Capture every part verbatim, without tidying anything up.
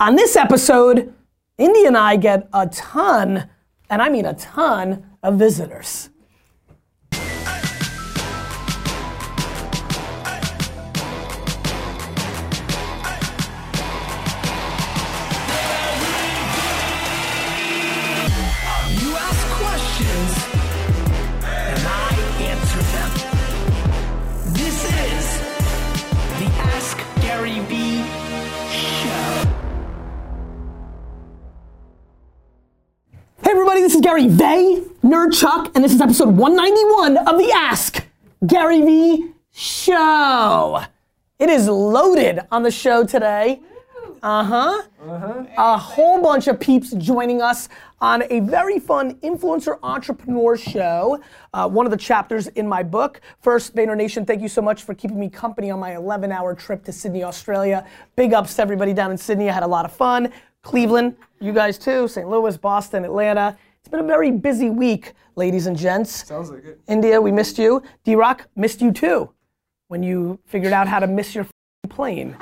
On this episode, Indy and I get a ton, and I mean a ton, of visitors. This is Gary Vaynerchuk, and this is episode one ninety-one of the Ask Gary V Show. It is loaded on the show today. Uh-huh. Uh-huh. A whole bunch of peeps joining us on a very fun influencer entrepreneur show, uh, one of the chapters in my book. First, VaynerNation, thank you so much for keeping me company on my eleven-hour trip to Sydney, Australia. Big ups to everybody down in Sydney. I had a lot of fun. Cleveland, you guys too, Saint Louis, Boston, Atlanta. It's been a very busy week, ladies and gents. Sounds like it. India, we missed you. DRock, missed you too when you figured out how to miss your plane.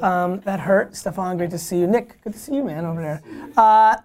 um, that hurt. Stefan, great to see you. Nick, good to see you, man, over there. Uh,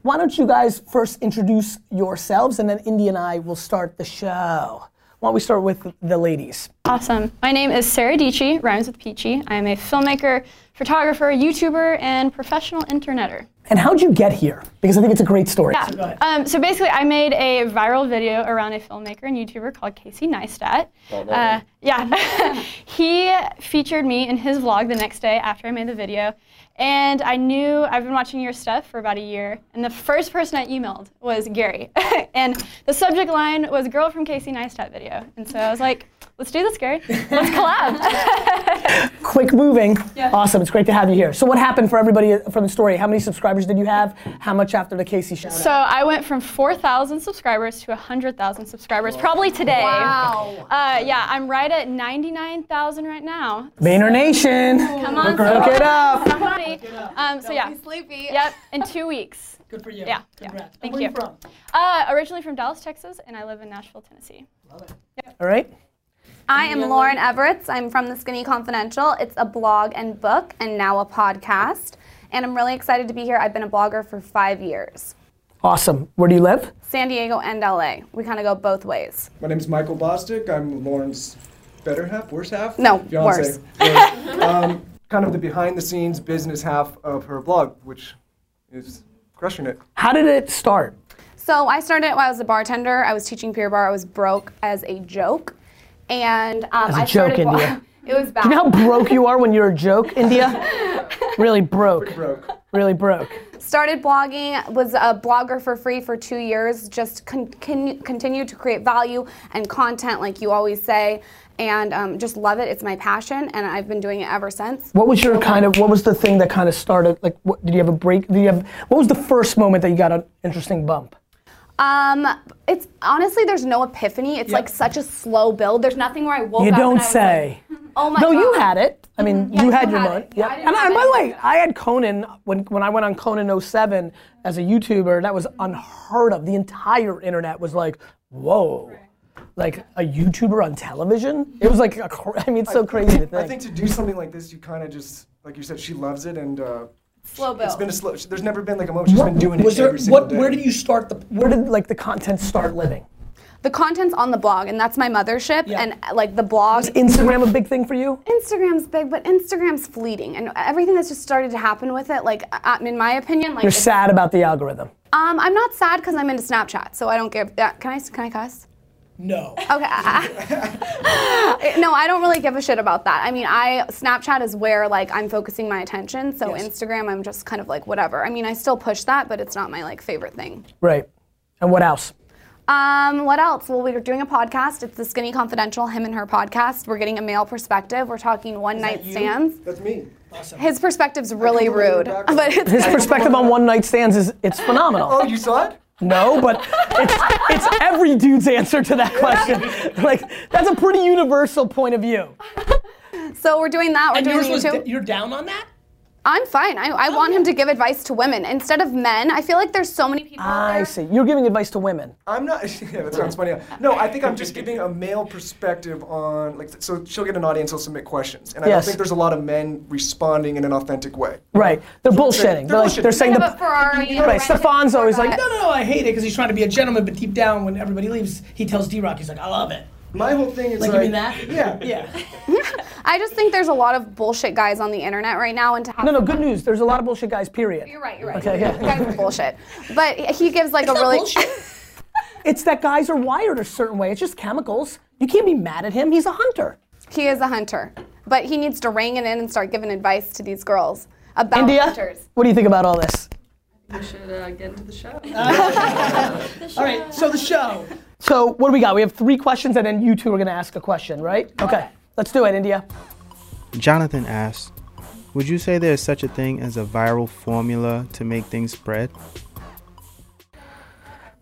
why don't you guys first introduce yourselves, and then India and I will start the show. Why don't we start with the ladies? Awesome. My name is Sarah Dietschy, rhymes with peachy. I am a filmmaker, photographer, YouTuber, and professional internetter. And how'd you get here? Because I think it's a great story. Yeah. So, go ahead. Um, so basically, I made a viral video around a filmmaker and YouTuber called Casey Neistat. Oh, no. uh, yeah. He featured me in his vlog the next day after I made the video. And I knew, I've been watching your stuff for about a year, and the first person I emailed was Gary. And the subject line was girl from Casey Neistat video. And so I was like, let's do this, Gary. Let's collab. Quick moving. Yeah. Awesome. It's great to have you here. So what happened for everybody from the story? How many subscribers did you have? How much after the Casey shout out? So I went from four thousand subscribers to one hundred thousand subscribers, probably today. Wow. Uh, yeah, I'm right at ninety-nine thousand right now. VaynerNation. So. Come on. Look it up. Somebody. Look it up. Um, so Don't yeah. be sleepy. Yep. In two weeks. Good for you. Yeah. Congrats. Yeah. Thank Where you. Where are you from? Uh, originally from Dallas, Texas, and I live in Nashville, Tennessee. Love it. Yep. All right. I am Lauryn Everitts. I'm from the Skinny Confidential. It's a blog and book and now a podcast. And I'm really excited to be here. I've been a blogger for five years. Awesome. Where do you live? San Diego and L A. We kind of go both ways. My name's Michael Bostic. I'm Lauryn's better half, worse half? No, Beyonce. Worse. um, kind of the behind the scenes business half of her blog, which is crushing it. How did it start? So I started while I was a bartender. I was teaching Pier Bar. I was broke as a joke. And um, That's a I joke, started, India. It was bad. Do you know how broke you are when you're a joke, India? Really broke. Pretty broke. Really broke. Started blogging, was a blogger for free for two years, just con- con- continued to create value and content like you always say, and um, just love it. It's my passion, and I've been doing it ever since. What was your kind of, what was the thing that kind of started, like, what, did you have a break, did you have, what was the first moment that you got an interesting bump? Um, it's honestly, there's no epiphany. It's yep. like such a slow build. There's nothing where I woke you up. You don't say. Like, oh my no, God. No, you had it. I mean, mm-hmm. yeah, you I had your moment. Yeah, and, I, and by the way, I had Conan, when, when I went on Conan oh seven as a YouTuber, that was unheard of. The entire internet was like, whoa. Right. Like a YouTuber on television? It was like, a, I mean, it's so I, crazy to think. I think to do something like this, you kind of just, like you said, she loves it and, uh, slow build. It's been a slow. There's never been like a moment. She's been doing it was there, every single what, day. Where did you start the? Where did like the content start living? The content's on the blog, and that's my mothership. Yeah. And like the blog. Is Instagram a big thing for you? Instagram's big, but Instagram's fleeting, and everything that's just started to happen with it. Like, uh, in my opinion, like you're sad about the algorithm. Um, I'm not sad because I'm into Snapchat, so I don't give. Uh, can I? Can I cuss? No. Okay. I, no, I don't really give a shit about that. I mean, I Snapchat is where like I'm focusing my attention. So yes. Instagram, I'm just kind of like whatever. I mean, I still push that, but it's not my like favorite thing. Right. And what else? Um, what else? Well, we're doing a podcast. It's the Skinny Confidential, him and her podcast. We're getting a male perspective. We're talking one is night that you? stands. That's me. Awesome. His perspective's really rude, but it's his perspective on one night stands is it's phenomenal. Oh, you saw it? No, but it's it's every dude's answer to that question. Like that's a pretty universal point of view. So we're doing that. We're and doing yours was d- you're down on that? I'm fine. I, I oh, want yeah. him to give advice to women instead of men. I feel like there's so many people out there. I see. You're giving advice to women. I'm not. Yeah, that sounds funny. No, I think I'm just giving a male perspective on, like, so she'll get an audience, she'll submit questions. And I yes. don't think there's a lot of men responding in an authentic way. Right. They're bullshitting. They're, they're, like, they're saying the Ferrari. You know, right. Stefan's always like, no, no, no, I hate it because he's trying to be a gentleman, but deep down when everybody leaves, he tells DRock, he's like, I love it. My whole thing is like, like you mean that? Yeah, yeah. I just think there's a lot of bullshit guys on the internet right now, and to have no, no, good news. There's a lot of bullshit guys. Period. You're right. You're right. Okay, yeah. Guys are bullshit, but he gives like it's a not really. Bullshit. It's that guys are wired a certain way. It's just chemicals. You can't be mad at him. He's a hunter. He is a hunter, but he needs to rein it in and start giving advice to these girls about India, hunters. What do you think about all this? We should uh, get into the show. Uh, the show. All right. So the show. So what do we got? We have three questions, and then you two are going to ask a question, right? Okay. Let's do it, India. Jonathan asks, would you say there's such a thing as a viral formula to make things spread?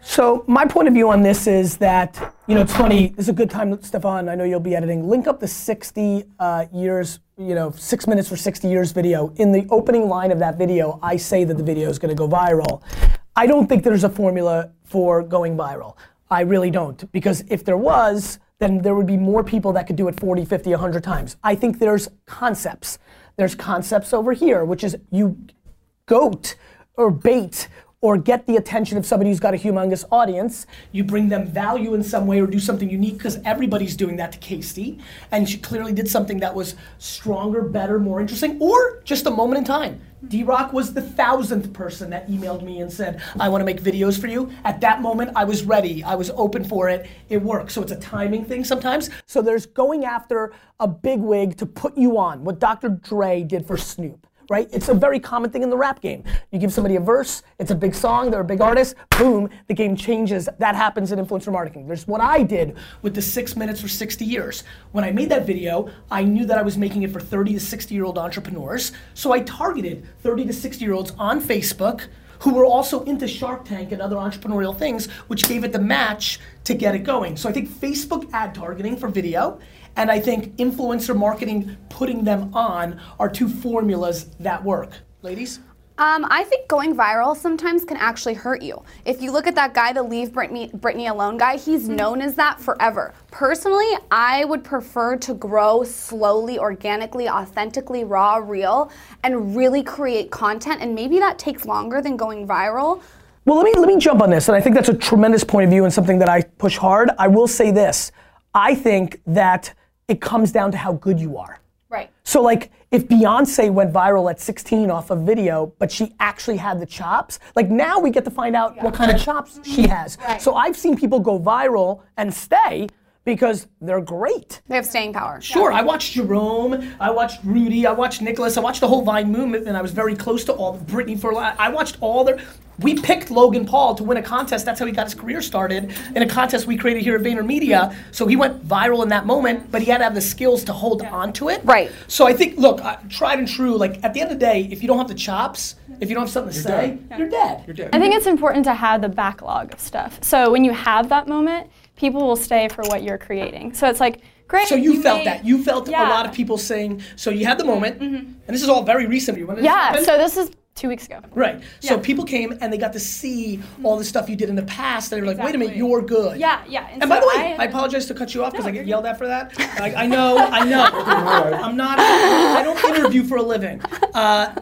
So my point of view on this is that, you know, it's funny. This is a good time, Stefan. I know you'll be editing. Link up the sixty uh, years, you know, six minutes for sixty years video. In the opening line of that video, I say that the video is going to go viral. I don't think there's a formula for going viral. I really don't, because if there was, then there would be more people that could do it forty, fifty, a hundred times. I think there's concepts. There's concepts over here, which is you goat or bait or get the attention of somebody who's got a humongous audience. You bring them value in some way or do something unique, because everybody's doing that to Casey, and she clearly did something that was stronger, better, more interesting, or just a moment in time. DRock was the thousandth person that emailed me and said, I want to make videos for you. At that moment, I was ready. I was open for it. It worked. So it's a timing thing sometimes. So there's going after a bigwig to put you on, what Doctor Dre did for Snoop, right? It's a very common thing in the rap game. You give somebody a verse, it's a big song, they're a big artist, boom, the game changes. That happens in influencer marketing. There's what I did with the six minutes for sixty years. When I made that video, I knew that I was making it for thirty to sixty year old entrepreneurs, so I targeted thirty to sixty year olds on Facebook who were also into Shark Tank and other entrepreneurial things, which gave it the match to get it going. So I think Facebook ad targeting for video, and I think influencer marketing, putting them on, are two formulas that work. Ladies? Um, I think going viral sometimes can actually hurt you. If you look at that guy, the Leave Britney, Britney Alone guy, he's mm-hmm. known as that forever. Personally, I would prefer to grow slowly, organically, authentically, raw, real, and really create content. And maybe that takes longer than going viral. Well, let me, let me jump on this. And I think that's a tremendous point of view and something that I push hard. I will say this. I think that it comes down to how good you are. Right. So like, if Beyonce went viral at sixteen off a video, but she actually had the chops, like now we get to find out yeah. what kind of chops she has. Right. So I've seen people go viral and stay because they're great. They have staying power. Sure, yeah. I watched Jerome, I watched Rudy, I watched Nicholas, I watched the whole Vine movement, and I was very close to all, Britney for a lot, I watched all their, we picked Logan Paul to win a contest, that's how he got his career started, in a contest we created here at VaynerMedia, so he went viral in that moment, but he had to have the skills to hold yeah. on to it. Right. So I think, look, uh, tried and true, like at the end of the day, if you don't have the chops, if you don't have something to you're say, dead. Yeah. you're dead. You're dead. I think it's important to have the backlog of stuff, so when you have that moment, people will stay for what you're creating. So it's like, great. So you, you felt made, that. You felt yeah. a lot of people saying, so you had the moment, mm-hmm. and this is all very recent. You yeah, this so this is two weeks ago. Right. Yeah. So people came and they got to see all the stuff you did in the past. They were exactly. like, wait a minute, you're good. Yeah, yeah. And, and so by the way, I, I apologize to cut you off because no, I get yelled at for that. Like, I know, I know. I'm not, I don't interview for a living. Uh,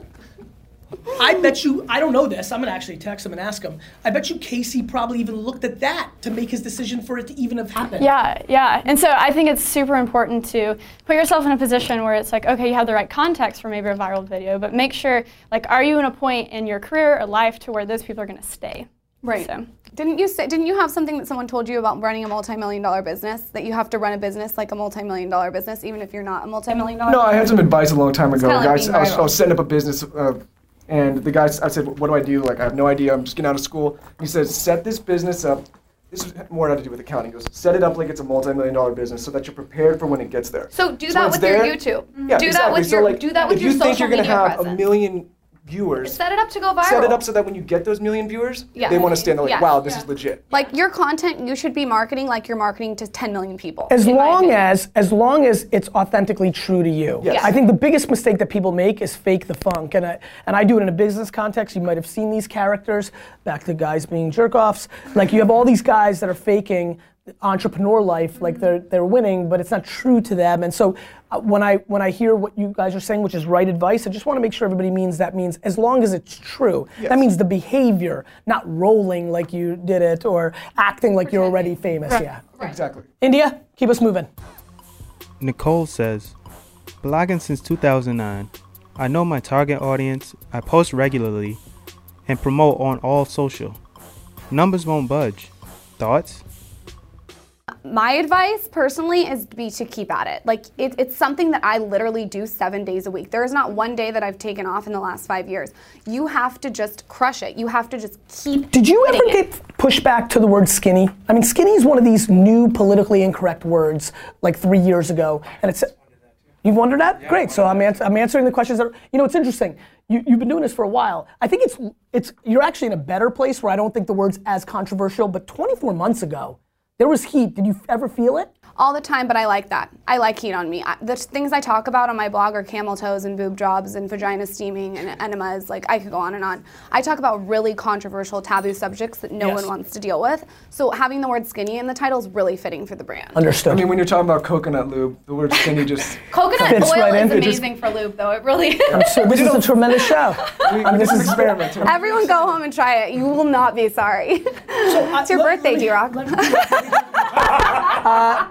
I bet you, I don't know this, I'm gonna actually text him and ask him, I bet you Casey probably even looked at that to make his decision for it to even have happened. Yeah, yeah, and so I think it's super important to put yourself in a position where it's like, okay, you have the right context for maybe a viral video, but make sure, like, are you in a point in your career or life to where those people are gonna stay? Right. So. Didn't you say, didn't you have something that someone told you about running a multi-million dollar business? That you have to run a business like a multi-million dollar business, even if you're not a multi-million dollar business? No, I had some advice a long time ago. Like I, was, I, was, I was setting up a business, uh, and the guy, I said, what do I do? Like, I have no idea. I'm just getting out of school. He says, set this business up. This is more had to do with accounting. He goes, set it up like it's a multi-million dollar business so that you're prepared for when it gets there. So do so that with there, your YouTube. Yeah, do, exactly. that with so your, like, do that with your social media presence. If you think you're going to have presence. a million viewers. Set it up to go viral. Set it up so that when you get those million viewers, yeah. they want to stand there like, yeah. wow, this yeah. is legit. Like your content, you should be marketing like you're marketing to ten million people. As long as, as long as it's authentically true to you. Yes. Yes. I think the biggest mistake that people make is fake the funk. And I, and I do it in a business context. You might have seen these characters, back to guys being jerk-offs. Like you have all these guys that are faking entrepreneur life, like they're they're winning, but it's not true to them. And so uh, when I when I hear what you guys are saying, which is right advice, I just want to make sure everybody means that means as long as it's true. Yes. That means the behavior, not rolling like you did it or acting like you're already famous. Right. Yeah, right. Exactly. India, keep us moving. Nicole says, blogging since two thousand nine. I know my target audience. I post regularly and promote on all social. Numbers won't budge. Thoughts? My advice, personally, is to be to keep at it. Like, it, it's something that I literally do seven days a week. There is not one day that I've taken off in the last five years. You have to just crush it. You have to just keep. Did you ever get pushback to the word skinny? I mean, skinny is one of these new politically incorrect words, like three years ago, and it's. You've wondered that? Yeah, Great. So I'm, ans I'm answering the questions that are, you know, it's interesting. You, you've been doing this for a while. I think it's it's you're actually in a better place where I don't think the word's as controversial. But twenty-four months ago. There was heat. Did you ever feel it? All the time, but I like that. I like heat on me. I, the things I talk about on my blog are camel toes and boob jobs and vagina steaming and enemas. Like, I could go on and on. I talk about really controversial, taboo subjects that no yes. one wants to deal with. So having the word skinny in the title is really fitting for the brand. Understood. I mean, when you're talking about coconut lube, the word skinny just... coconut oil right is in. amazing just... for lube, though. It really is. I'm so, this is a tremendous show. We, I mean, this is an experiment. Everyone go home and try it. You will not be sorry. So, uh, it's your let, birthday, DRock. Uh,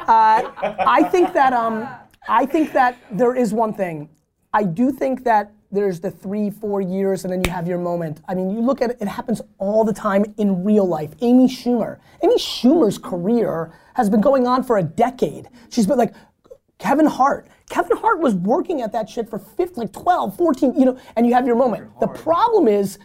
uh, I think that um, I think that there is one thing. I do think that there's the three, four years, and then you have your moment. I mean, you look at it; it happens all the time in real life. Amy Schumer, Amy Schumer's career has been going on for a decade. She's been like Kevin Hart. Kevin Hart was working at that shit for fifteen, like twelve, fourteen, you know, and you have your moment. The problem is,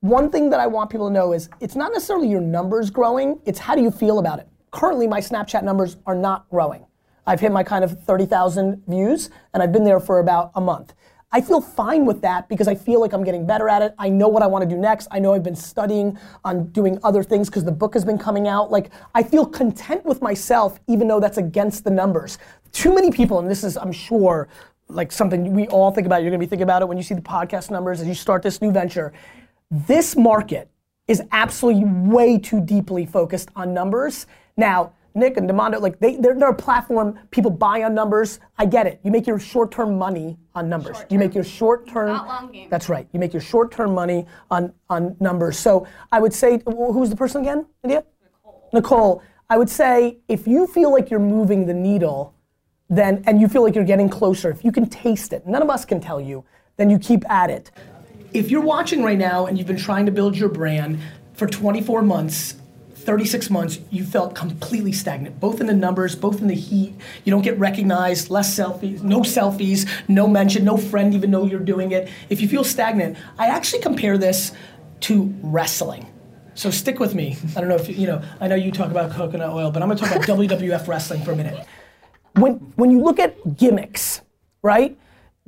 one thing that I want people to know is it's not necessarily your numbers growing; it's how do you feel about it. Currently, my Snapchat numbers are not growing. I've hit my kind of thirty thousand views, and I've been there for about a month. I feel fine with that because I feel like I'm getting better at it. I know what I want to do next. I know I've been studying on doing other things because the book has been coming out. Like, I feel content with myself even though that's against the numbers. Too many people, and this is, I'm sure, like something we all think about. You're going to be thinking about it when you see the podcast numbers as you start this new venture. This market is absolutely way too deeply focused on numbers. Now, Nick and Demondo, like they, they're, they're a platform, people buy on numbers, I get it. You make your short-term money on numbers. Short-term. You make your short-term, not long game. That's right, you make your short-term money on, on numbers. So I would say, who's the person again, India? Nicole. Nicole, I would say if you feel like you're moving the needle, then, and you feel like you're getting closer, if you can taste it, none of us can tell you, then you keep at it. If you're watching right now and you've been trying to build your brand for twenty-four months, thirty-six months, you felt completely stagnant, both in the numbers, both in the heat. You don't get recognized, less selfies, no selfies, no mention, no friend even know you're doing it. If you feel stagnant, I actually compare this to wrestling. So stick with me. I don't know if you, you know, I know you talk about coconut oil, but I'm gonna talk about W W F wrestling for a minute. When, when you look at gimmicks, right?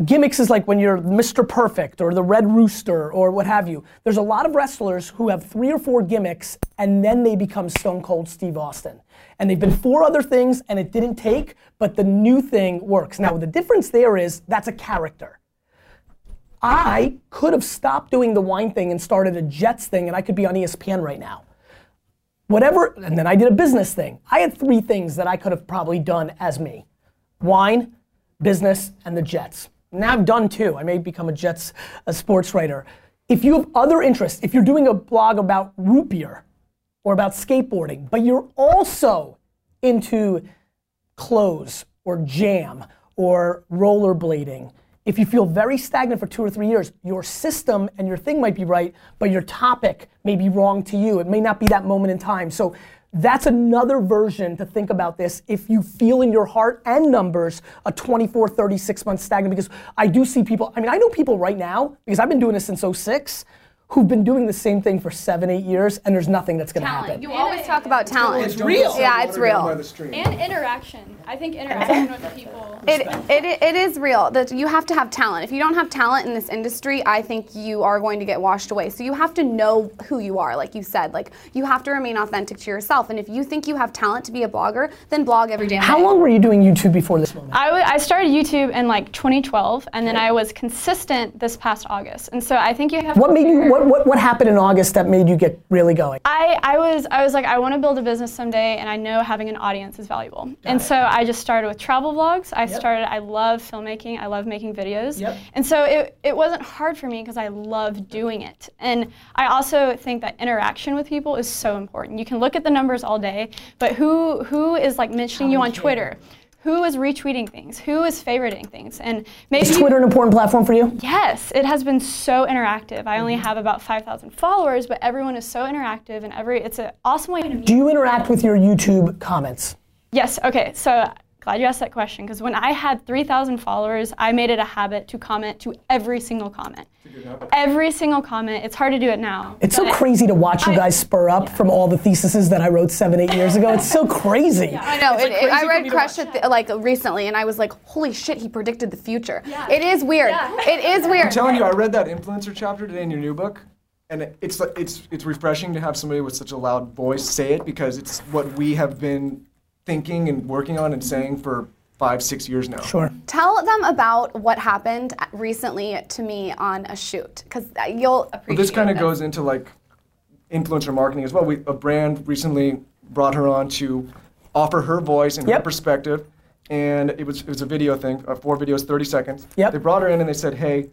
Gimmicks is like when you're Mister Perfect or the Red Rooster or what have you. There's a lot of wrestlers who have three or four gimmicks and then they become Stone Cold Steve Austin. And they've been four other things and it didn't take, but the new thing works. Now the difference there is that's a character. I could have stopped doing the wine thing and started a Jets thing and I could be on E S P N right now. Whatever, and then I did a business thing. I had three things that I could have probably done as me. Wine, business, and the Jets. Now I've done two. I may become a Jets a sports writer. If you have other interests, if you're doing a blog about root beer or about skateboarding, but you're also into clothes or jam or rollerblading, if you feel very stagnant for two or three years, your system and your thing might be right, but your topic may be wrong to you. It may not be that moment in time. So that's another version to think about this if you feel in your heart and numbers a twenty-four, thirty-six month stagnant, because I do see people, I mean I know people right now, because I've been doing this since oh six, who've been doing the same thing for seven, eight years and there's nothing that's gonna talent. happen. You and always it, talk about talent. It's real. Yeah, it's real. And interaction. I think interaction with people. It, it, it is real. That you have to have talent. If you don't have talent in this industry, I think you are going to get washed away. So you have to know who you are, like you said. Like, you have to remain authentic to yourself. And if you think you have talent to be a blogger, then blog every day. How long were you doing YouTube before this moment? I, w I started YouTube in like twenty twelve, and then I was consistent this past August. And so I think you have what to made you what, what what happened in August that made you get really going? I, I was I was like, I want to build a business someday, and I know having an audience is valuable. Got and it. So I just started with travel vlogs. I yep. started I love filmmaking. I love making videos. Yep. And so it it wasn't hard for me because I love doing it. And I also think that interaction with people is so important. You can look at the numbers all day, but who who is like mentioning you on Twitter? Who is retweeting things? Who is favoriting things? And maybe is Twitter an important platform for you? Yes, it has been so interactive. I only have about five thousand followers, but everyone is so interactive, and every it's an awesome way to meet. Do you interact with your YouTube comments? Yes. Okay. So. Glad you asked that question, because when I had three thousand followers, I made it a habit to comment to every single comment. Every single comment. It's hard to do it now. It's so crazy to watch you guys I, spur up yeah. from all the theses that I wrote seven, eight years ago. It's so crazy. Yeah, I know. It, like it, I read Crush It the, like recently, and I was like, holy shit, he predicted the future. Yeah. It is weird. Yeah. It is weird. I'm telling you, I read that influencer chapter today in your new book. And it's, it's, it's refreshing to have somebody with such a loud voice say it, because it's what we have been thinking and working on and saying for five, six years now. Sure. Tell them about what happened recently to me on a shoot, because you'll appreciate well, this kind of goes into like influencer marketing as well. We, a brand recently brought her on to offer her voice and yep. her perspective, and it was, it was a video thing, uh, four videos, thirty seconds. Yep. They brought her in and they said, hey,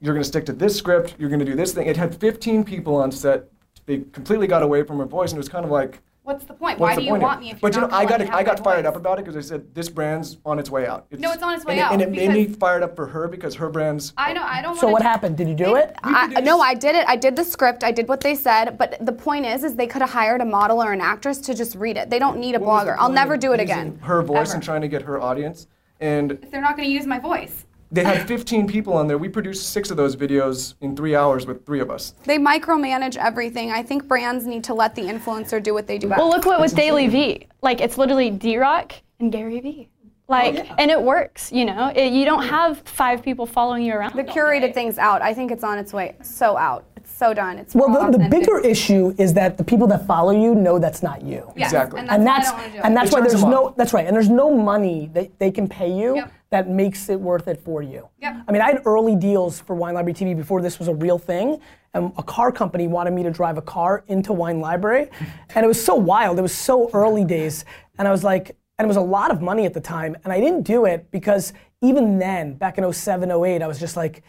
you're going to stick to this script, you're going to do this thing. It had fifteen people on set. They completely got away from her voice, and it was kind of like, what's the point? What's Why the do you point want me if you're but not you know, I got I got fired voice. Up about it, because I said this brand's on its way out. It's, no, it's on its way and out. It, and it made me fired up for her, because her brand's. I know. I don't. So what happened? Did you do it? I, I, no, I did it. I did the script. I did what they said. But the point is, is they could have hired a model or an actress to just read it. They don't need a what blogger. I'll never do it again. Her voice ever. And trying to get her audience, and if they're not going to use my voice. They had fifteen people on there. We produced six of those videos in three hours with three of us. They micromanage everything. I think brands need to let the influencer do what they do best. Well, look what was Daily V. Like, it's literally DRock and Gary V. Like, oh, yeah. And it works, you know? It, you don't have five people following you around. The curated thing's out. I think it's on its way. So out. It's so done. It's well, the, the bigger issue is that the people that follow you know that's not you. Yes, exactly. And that's and that's why there's no, that's right, and there's no money that they can pay you. Yep. That makes it worth it for you. Yep. I mean, I had early deals for Wine Library T V before this was a real thing, and a car company wanted me to drive a car into Wine Library, and it was so wild, it was so early days, and I was like, and it was a lot of money at the time, and I didn't do it because even then, back in oh seven, oh eight, I was just like,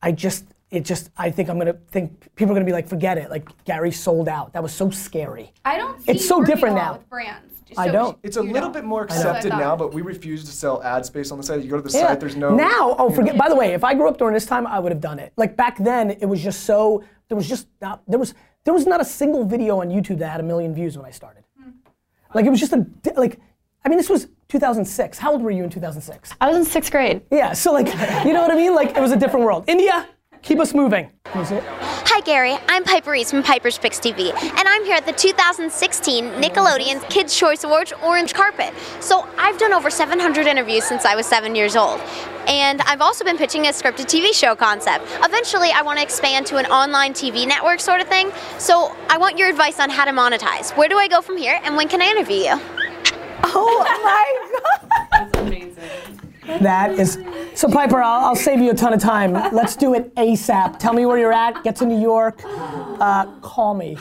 I just, it just, I think I'm gonna think, people are gonna be like, forget it, like Gary sold out. That was so scary. I don't see it's so different now with brands. So I don't. It's a little don't. Bit more accepted now, but we refuse to sell ad space on the site. You go to the yeah. site, there's no... Now, oh, forget, by the way, if I grew up during this time, I would have done it. Like, back then, it was just so, there was just not, there was, there was not a single video on YouTube that had a million views when I started. Hmm. Like, it was just a, like, I mean, this was two thousand six. How old were you in two thousand six? I was in sixth grade. Yeah, so like, you know what I mean? Like, it was a different world. India, keep us moving. Can you see it? Hi Gary, I'm Piper Reese from Piper's Picks T V, and I'm here at the two thousand sixteen Nickelodeon's Kids' Choice Awards Orange Carpet. So I've done over seven hundred interviews since I was seven years old, and I've also been pitching a scripted T V show concept. Eventually I want to expand to an online T V network sort of thing, so I want your advice on how to monetize. Where do I go from here, and when can I interview you? Oh my God! That's amazing. That is, so Piper, I'll, I'll save you a ton of time. Let's do it ASAP. Tell me where you're at, get to New York, uh, call me.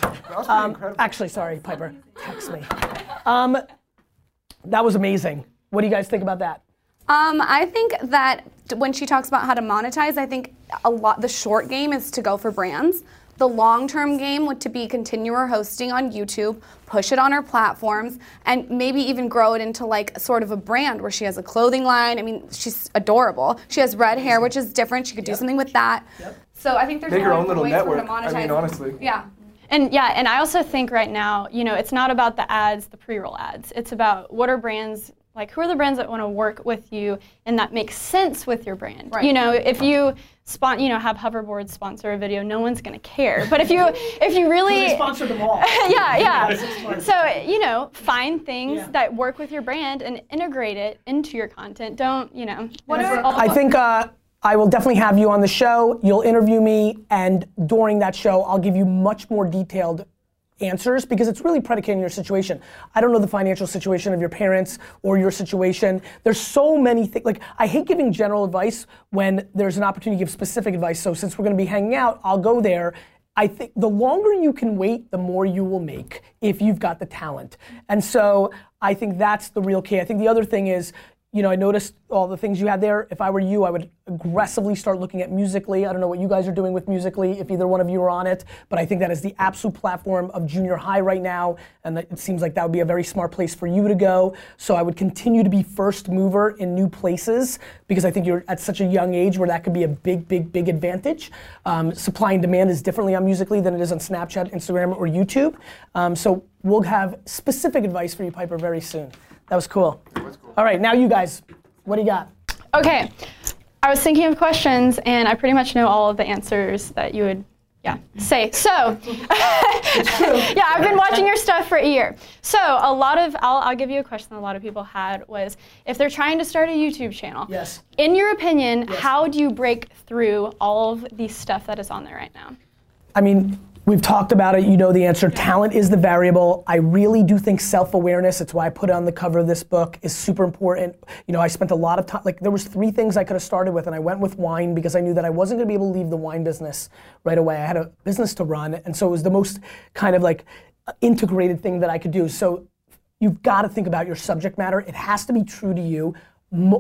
Um, actually, sorry, Piper, text me. Um, that was amazing. What do you guys think about that? Um, I think that when she talks about how to monetize, I think a lot, the short game is to go for brands. The long-term game would to be continue her hosting on YouTube, push it on her platforms, and maybe even grow it into like sort of a brand where she has a clothing line. I mean, she's adorable. She has red hair, which is different. She could do yep. something with that. Yep. So I think there's make her own little network. I mean, honestly. Yeah. And yeah, and I also think right now, you know, it's not about the ads, the pre-roll ads. It's about what are brands Like, who are the brands that want to work with you and that makes sense with your brand? Right. You know, if you spon you know, have Hoverboard sponsor a video, no one's going to care. But if you if you really sponsor them all. Yeah, yeah. So, you know, find things yeah. that work with your brand and integrate it into your content. Don't, you know. What are, I think uh, I will definitely have you on the show. You'll interview me, and during that show, I'll give you much more detailed answers, because it's really predicated on your situation. I don't know the financial situation of your parents or your situation. There's so many things. Like, I hate giving general advice when there's an opportunity to give specific advice. So since we're going to be hanging out, I'll go there. I think the longer you can wait, the more you will make if you've got the talent. And so I think that's the real key. I think the other thing is, you know, I noticed all the things you had there. If I were you, I would aggressively start looking at Musical.ly. I don't know what you guys are doing with Musical.ly, if either one of you are on it, but I think that is the absolute platform of junior high right now, and it seems like that would be a very smart place for you to go. So I would continue to be first mover in new places, because I think you're at such a young age where that could be a big, big, big advantage. Um, supply and demand is differently on Musical.ly than it is on Snapchat, Instagram, or YouTube. Um, so we'll have specific advice for you, Piper, very soon. That was cool. That was cool. All right, now you guys, what do you got? Okay, I was thinking of questions, and I pretty much know all of the answers that you would, yeah, say. So, yeah, I've been watching your stuff for a year. So a lot of, I'll, I'll give you a question that a lot of people had was, if they're trying to start a YouTube channel, yes. in your opinion, yes. how do you break through all of the stuff that is on there right now? I mean, we've talked about it, you know the answer. Talent is the variable. I really do think self-awareness, it's why I put it on the cover of this book, is super important. You know, I spent a lot of time, like there was three things I could have started with, and I went with wine because I knew that I wasn't gonna be able to leave the wine business right away. I had a business to run, and so it was the most kind of like integrated thing that I could do. So you've gotta think about your subject matter. It has to be true to you.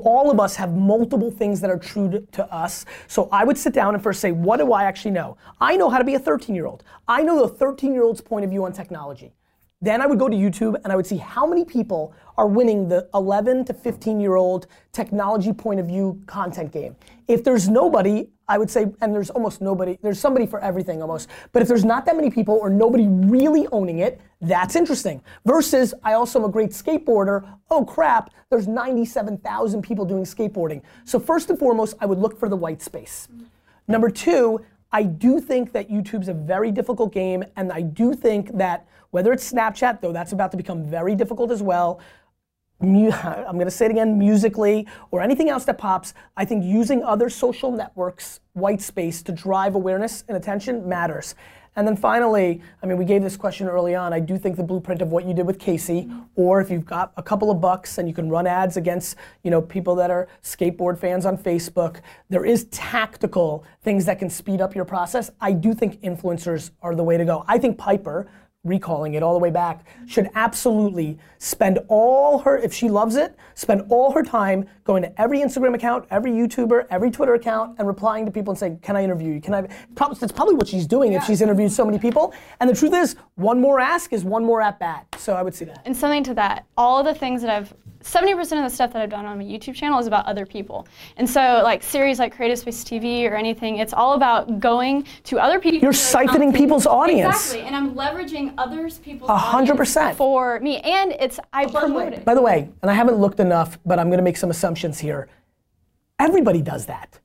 All of us have multiple things that are true to us. So I would sit down and first say, what do I actually know? I know how to be a thirteen-year-old. I know the thirteen-year-old's point of view on technology. Then I would go to YouTube and I would see how many people are winning the eleven to fifteen-year-old technology point of view content game. If there's nobody, I would say, and there's almost nobody, there's somebody for everything almost, but if there's not that many people or nobody really owning it, that's interesting. Versus, I also am a great skateboarder, oh crap, there's ninety-seven thousand people doing skateboarding. So first and foremost, I would look for the white space. Number two, I do think that YouTube's a very difficult game, and I do think that whether it's Snapchat, though that's about to become very difficult as well, mu I'm gonna say it again, Musical.ly, or anything else that pops, I think using other social networks, white space, to drive awareness and attention matters. And then finally, I mean, we gave this question early on, I do think the blueprint of what you did with Casey, mm-hmm. or if you've got a couple of bucks and you can run ads against, you know, people that are skateboard fans on Facebook, there is tactical things that can speed up your process. I do think influencers are the way to go. I think Piper, recalling it all the way back, should absolutely spend all her, if she loves it, spend all her time going to every Instagram account, every YouTuber, every Twitter account, and replying to people and saying, can I interview you? Can I? That's probably what she's doing yeah. if she's interviewed so many people. And the truth is, one more ask is one more at bat. So I would see that. And something to that, all of the things that I've, seventy percent of the stuff that I've done on my YouTube channel is about other people. And so like series like Creative Space T V or anything, it's all about going to other people. You're siphoning people's audience. Exactly, and I'm leveraging others people's one hundred percent for me, and it's, I promote it. By the way, and I haven't looked enough, but I'm gonna make some assumptions here. Everybody does that.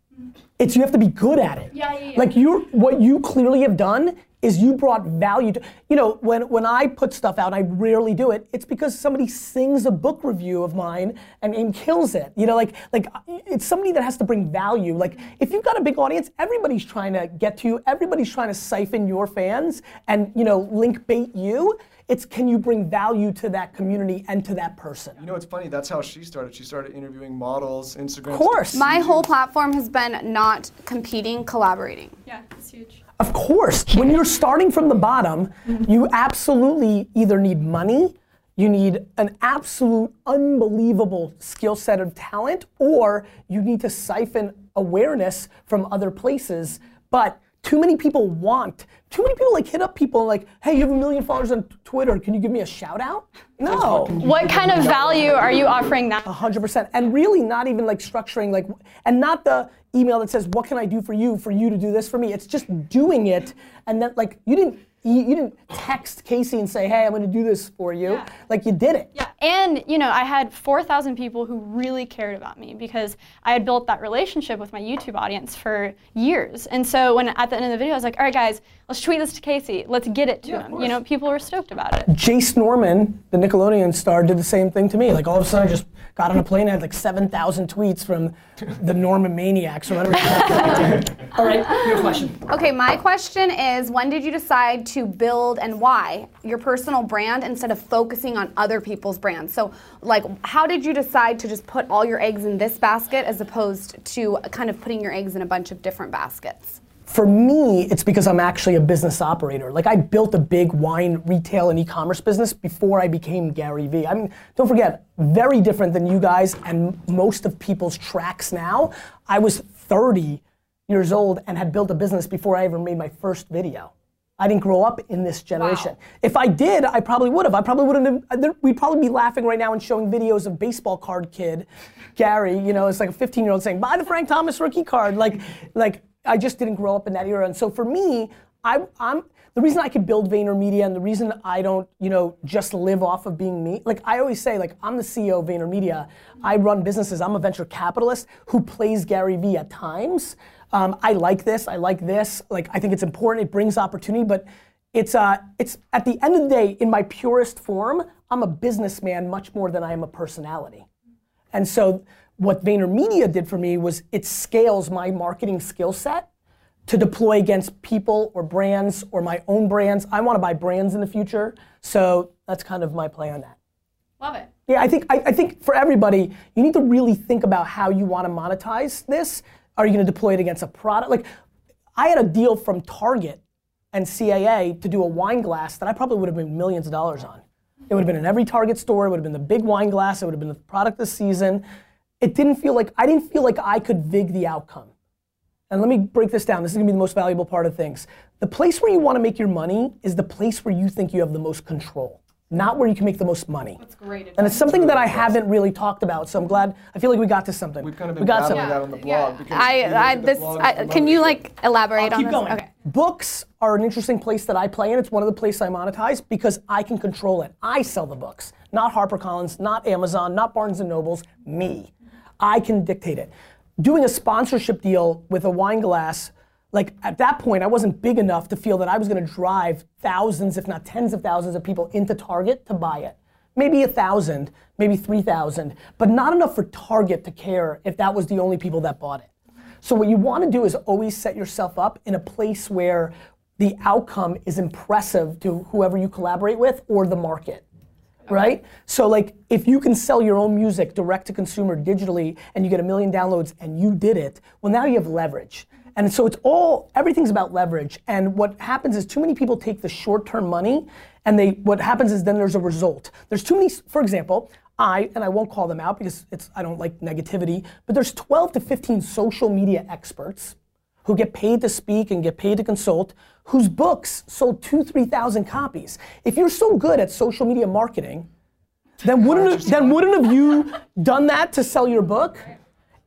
It's, you have to be good at it. Yeah, yeah, yeah. Like you're, what you clearly have done is you brought value to, you know, when, when I put stuff out, I rarely do it, it's because somebody sings a book review of mine and, and kills it. You know, like, like it's somebody that has to bring value. Like, if you've got a big audience, everybody's trying to get to you, everybody's trying to siphon your fans and, you know, link bait you. It's, can you bring value to that community and to that person? You know, it's funny, that's how she started. She started interviewing models, Instagram. Of course. My whole platform has been not competing, collaborating. Yeah, it's huge. Of course, when you're starting from the bottom, mm-hmm. you absolutely either need money, you need an absolute unbelievable skill set of talent, or you need to siphon awareness from other places, but too many people want too many people like hit up people and like, hey, you have a million followers on Twitter, can you give me a shout out? No. What kind of value are you offering that? one hundred percent, and really not even like structuring like, and not the email that says, what can I do for you, for you to do this for me? It's just doing it, and then like, you didn't, you, you didn't text Casey and say, hey, I'm gonna do this for you. Yeah. Like, you did it. Yeah. And, you know, I had four thousand people who really cared about me because I had built that relationship with my YouTube audience for years. And so when at the end of the video, I was like, all right, guys, let's tweet this to Casey. Let's get it to yeah, him. You know, people were stoked about it. Jace Norman, the Nickelodeon star, did the same thing to me. Like, all of a sudden, I just got on a plane and I had like seven thousand tweets from the Norman Maniacs or whatever. All right, your question. Okay, my question is, when did you decide to build and why your personal brand instead of focusing on other people's brands? So, like, how did you decide to just put all your eggs in this basket as opposed to kind of putting your eggs in a bunch of different baskets? For me, it's because I'm actually a business operator. Like, I built a big wine retail and e-commerce business before I became Gary Vee. I mean, don't forget, very different than you guys and most of people's tracks now. I was thirty years old and had built a business before I ever made my first video. I didn't grow up in this generation. Wow. If I did, I probably would have. I probably wouldn't have, we'd probably be laughing right now and showing videos of baseball card kid, Gary, you know, it's like a fifteen year old saying, buy the Frank Thomas rookie card. Like, like I just didn't grow up in that era. And so for me, I, I'm, the reason I could build VaynerMedia and the reason I don't, you know, just live off of being me, like I always say, like I'm the C E O of VaynerMedia. I run businesses, I'm a venture capitalist who plays Gary Vee at times. Um, I like this, I like this, like I think it's important, it brings opportunity, but it's uh, it's at the end of the day, in my purest form, I'm a businessman much more than I am a personality. And so what VaynerMedia did for me was it scales my marketing skill set to deploy against people or brands or my own brands. I want to buy brands in the future, so that's kind of my play on that. Love it. Yeah, I think I, I think for everybody, you need to really think about how you want to monetize this. Are you going to deploy it against a product? Like, I had a deal from Target and C A A to do a wine glass that I probably would have made millions of dollars on. It would have been in every Target store. It would have been the big wine glass. It would have been the product of the season. It didn't feel like, I didn't feel like I could vig the outcome. And let me break this down. This is going to be the most valuable part of things. The place where you want to make your money is the place where you think you have the most control, not where you can make the most money. That's great. And it's something that I haven't really talked about, so I'm glad, I feel like we got to something. We've kind of been battling that on the blog. Yeah. I, I, this, I, can you like elaborate on this? Keep going. Okay. Books are an interesting place that I play in. It's one of the places I monetize because I can control it. I sell the books, not HarperCollins, not Amazon, not Barnes and Nobles, me. I can dictate it. Doing a sponsorship deal with a wine glass, like at that point, I wasn't big enough to feel that I was gonna drive thousands, if not tens of thousands of people into Target to buy it. Maybe a thousand, maybe three thousand, but not enough for Target to care if that was the only people that bought it. So what you wanna do is always set yourself up in a place where the outcome is impressive to whoever you collaborate with or the market, right? So like, if you can sell your own music direct to consumer digitally and you get a million downloads and you did it, well now you have leverage. And so it's all, everything's about leverage. And what happens is too many people take the short-term money and they, what happens is then there's a result. There's too many, for example, I, and I won't call them out because it's, I don't like negativity, but there's twelve to fifteen social media experts who get paid to speak and get paid to consult, whose books sold two, three thousand copies. If you're so good at social media marketing, then wouldn't, then wouldn't have you done that to sell your book?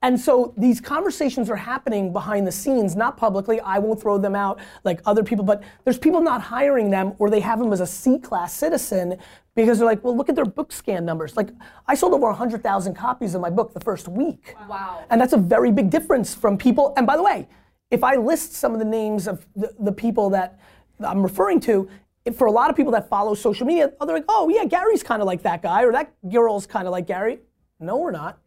And so these conversations are happening behind the scenes, not publicly. I won't throw them out like other people, but there's people not hiring them or they have them as a C-class citizen because they're like, well, look at their book scan numbers. Like, I sold over one hundred thousand copies of my book the first week. Wow. And that's a very big difference from people. And by the way, if I list some of the names of the, the people that I'm referring to, for a lot of people that follow social media, they're like, oh yeah, Gary's kind of like that guy or that girl's kind of like Gary. No, we're not.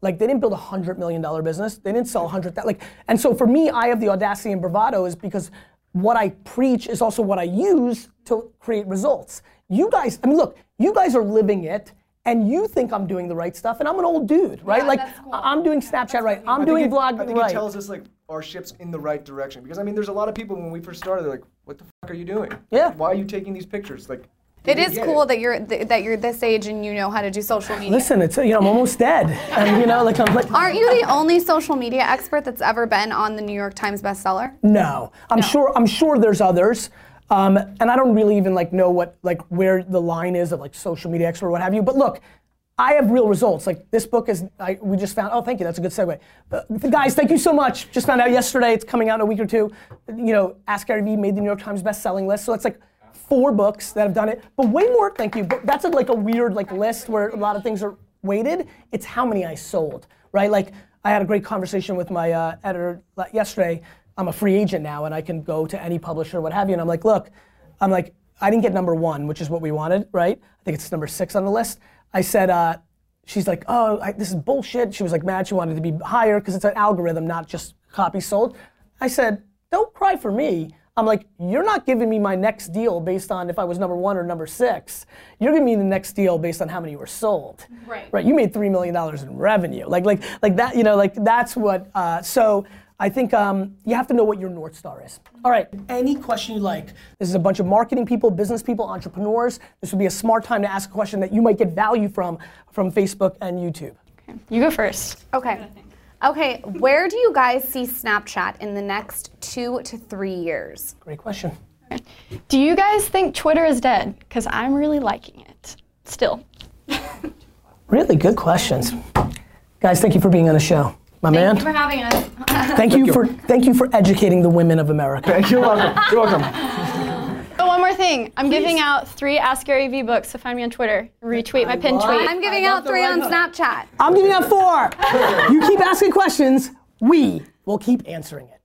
Like, they didn't build a one hundred million dollar business. They didn't sell one hundred thousand dollars. Like, and so for me, I have the audacity and bravado is because what I preach is also what I use to create results. You guys, I mean, look, you guys are living it, and you think I'm doing the right stuff, and I'm an old dude, right? Yeah, like, that's cool. I'm doing Snapchat yeah, right. I'm I doing vlog right. I think it right. tells us, like, our ship's in the right direction. Because, I mean, there's a lot of people when we first started, they're like, what the fuck are you doing? Yeah. Why are you taking these pictures? Like, It is cool it. that you're th that you're this age and you know how to do social media. Listen, it's you know I'm almost dead. And, you know, like I'm like. Aren't you the only social media expert that's ever been on the New York Times bestseller? No, I'm no. sure. I'm sure there's others, um, and I don't really even like know what like where the line is of like social media expert or what have you. But look, I have real results. Like this book is I, we just found. Oh, thank you. That's a good segue. Uh, guys, thank you so much. Just found out yesterday. It's coming out in a week or two. You know, Ask Gary V made the New York Times best-selling list. So it's like. Four books that have done it, but way more, thank you, but that's a, like a weird like list where a lot of things are weighted. It's how many I sold, right? Like I had a great conversation with my uh, editor yesterday. I'm a free agent now and I can go to any publisher, what have you, and I'm like, look, I'm like, I didn't get number one, which is what we wanted, right? I think it's number six on the list. I said, uh, she's like, oh, I, this is bullshit. She was like mad she wanted to be higher because it's an algorithm, not just copy sold. I said, don't cry for me. I'm like, you're not giving me my next deal based on if I was number one or number six. You're giving me the next deal based on how many were sold. Right. Right. You made three million dollars in revenue. Like, like, like that. You know, like that's what. Uh, so I think um, you have to know what your North Star is. All right. Any question you like. This is a bunch of marketing people, business people, entrepreneurs. This would be a smart time to ask a question that you might get value from from Facebook and YouTube. Okay. You go first. Okay. Okay, where do you guys see Snapchat in the next two to three years? Great question. Do you guys think Twitter is dead? Because I'm really liking it, still. Really good questions. Guys, thank you for being on the show. My man. Thank you for having us. thank, thank you, you for thank you for educating the women of America. You're welcome, you're welcome. But one more thing, I'm Please. giving out three Ask Gary V books, so find me on Twitter. Retweet my I pinned want. tweet. I'm giving out three on hook. Snapchat. I'm giving out four. You keep asking questions, we will keep answering it.